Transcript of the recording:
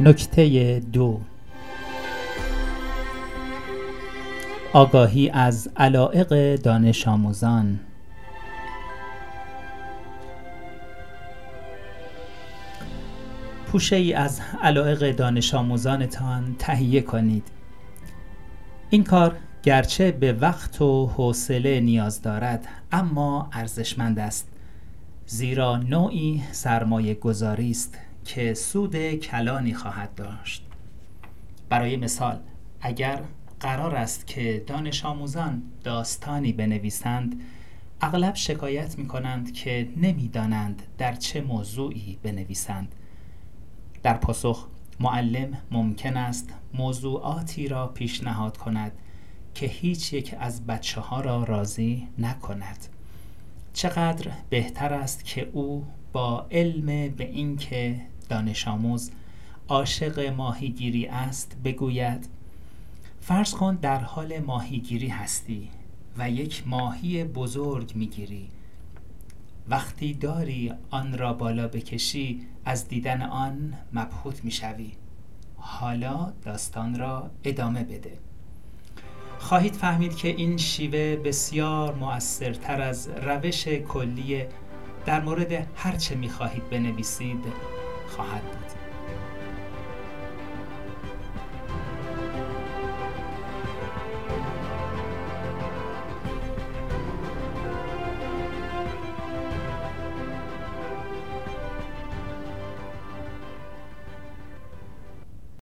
نکته 2 آگاهی از علایق دانش آموزان. پوشه ای از علایق دانش آموزانتان تهیه کنید. این کار گرچه به وقت و حوصله نیاز دارد اما ارزشمند است، زیرا نوعی سرمایه گذاری است که سود کلانی خواهد داشت. برای مثال، اگر قرار است که دانش آموزان داستانی بنویسند، اغلب شکایت می کنند که نمی دانند در چه موضوعی بنویسند. در پاسخ، معلم ممکن است موضوعاتی را پیشنهاد کند که هیچ یک از بچه ها را راضی نکند. چقدر بهتر است که او با علم به این که دانش آموز عاشق ماهیگیری است بگوید: فرض کن در حال ماهیگیری هستی و یک ماهی بزرگ میگیری. وقتی داری آن را بالا بکشی از دیدن آن مبهوت میشوی. حالا داستان را ادامه بده. خواهید فهمید که این شیوه بسیار مؤثرتر از روش کلی در مورد هرچه میخواهید بنویسید خواهد بود.